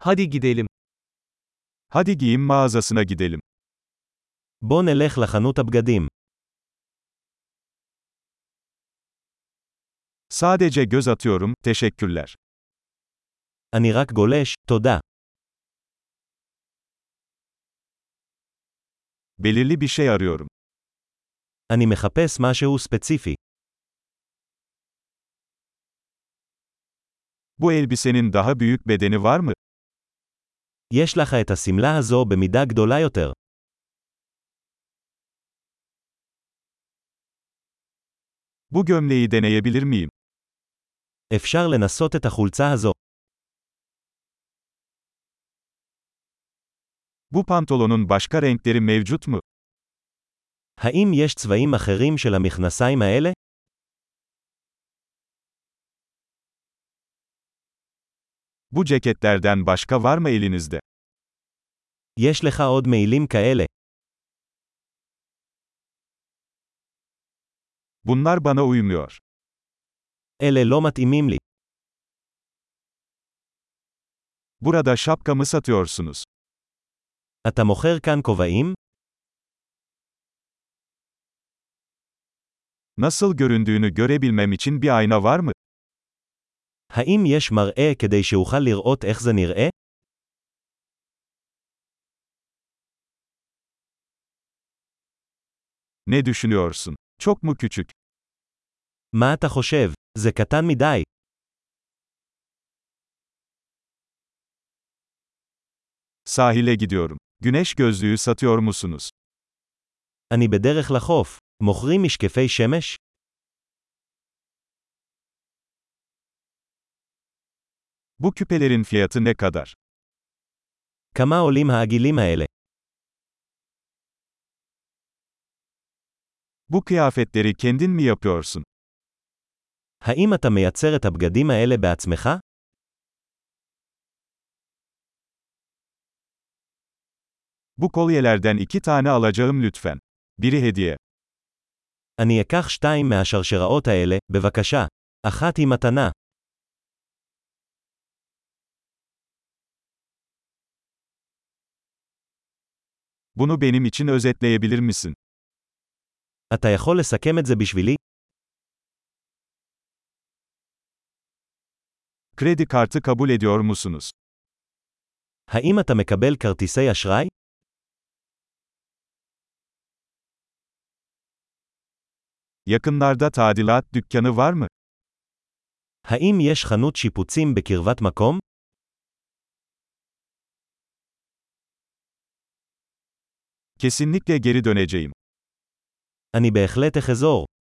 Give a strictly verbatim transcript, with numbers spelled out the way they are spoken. Hadi gidelim. Hadi giyim mağazasına gidelim. בוא נלך לחנות הבגדים. Sadece göz atıyorum, teşekkürler. אני רק גולש, תודה. Belirli bir şey arıyorum. אני מחפש משהו ספציפי. Bu elbisenin daha büyük bedeni var mı? יש לך את השמלה הזו במידה גדולה יותר. Bu gömleği deneyebilir miyim? אפשר לנסות את החולצה הזו. Bu pantolonun başka renkleri mevcut mu? האם יש צבעים אחרים של המכנסיים האלה? Bu ceketlerden başka var mı elinizde? יש לך עוד מעילים כאלה. Bunlar bana uymuyor. אלה לא מתאימים לי. Burada şapka mı satıyorsunuz? אתה מוכר כאן כובעים? Nasıl göründüğünü görebilmem için bir ayna var mı? האם יש מראה כדי שאוכל לראות איך זה נראה? Ne düşünüyorsun? Çok mu küçük? מה אתה חושב? זה קטן מדי. Sahile gidiyorum. Güneş gözlüğü satıyor musunuz? אני בדרך לחוף. מוכרים משקפי שמש? Bu küpelerin fiyatı ne kadar? כמה עולים העגילים האלה? Bu kıyafetleri kendin mi yapıyorsun? האם אתה מייצר את הבגדים האלה בעצמך? Bu kolyelerden iki tane alacağım lütfen. Biri hediye. אני אקח שתיים מהשרשראות האלה, בבקשה. אחת היא מתנה. Bunu benim için özetleyebilir misin? אתה יכול לסכם את זה בשבילי? Kredi kartı kabul ediyor musunuz? האם אתה מקבל כרטיסי אשראי? Yakınlarda tadilat dükkanı var mı? האם יש חנות שיפוצים בקרבת מקום? Kesinlikle geri döneceğim. אני בהחלט אחזור.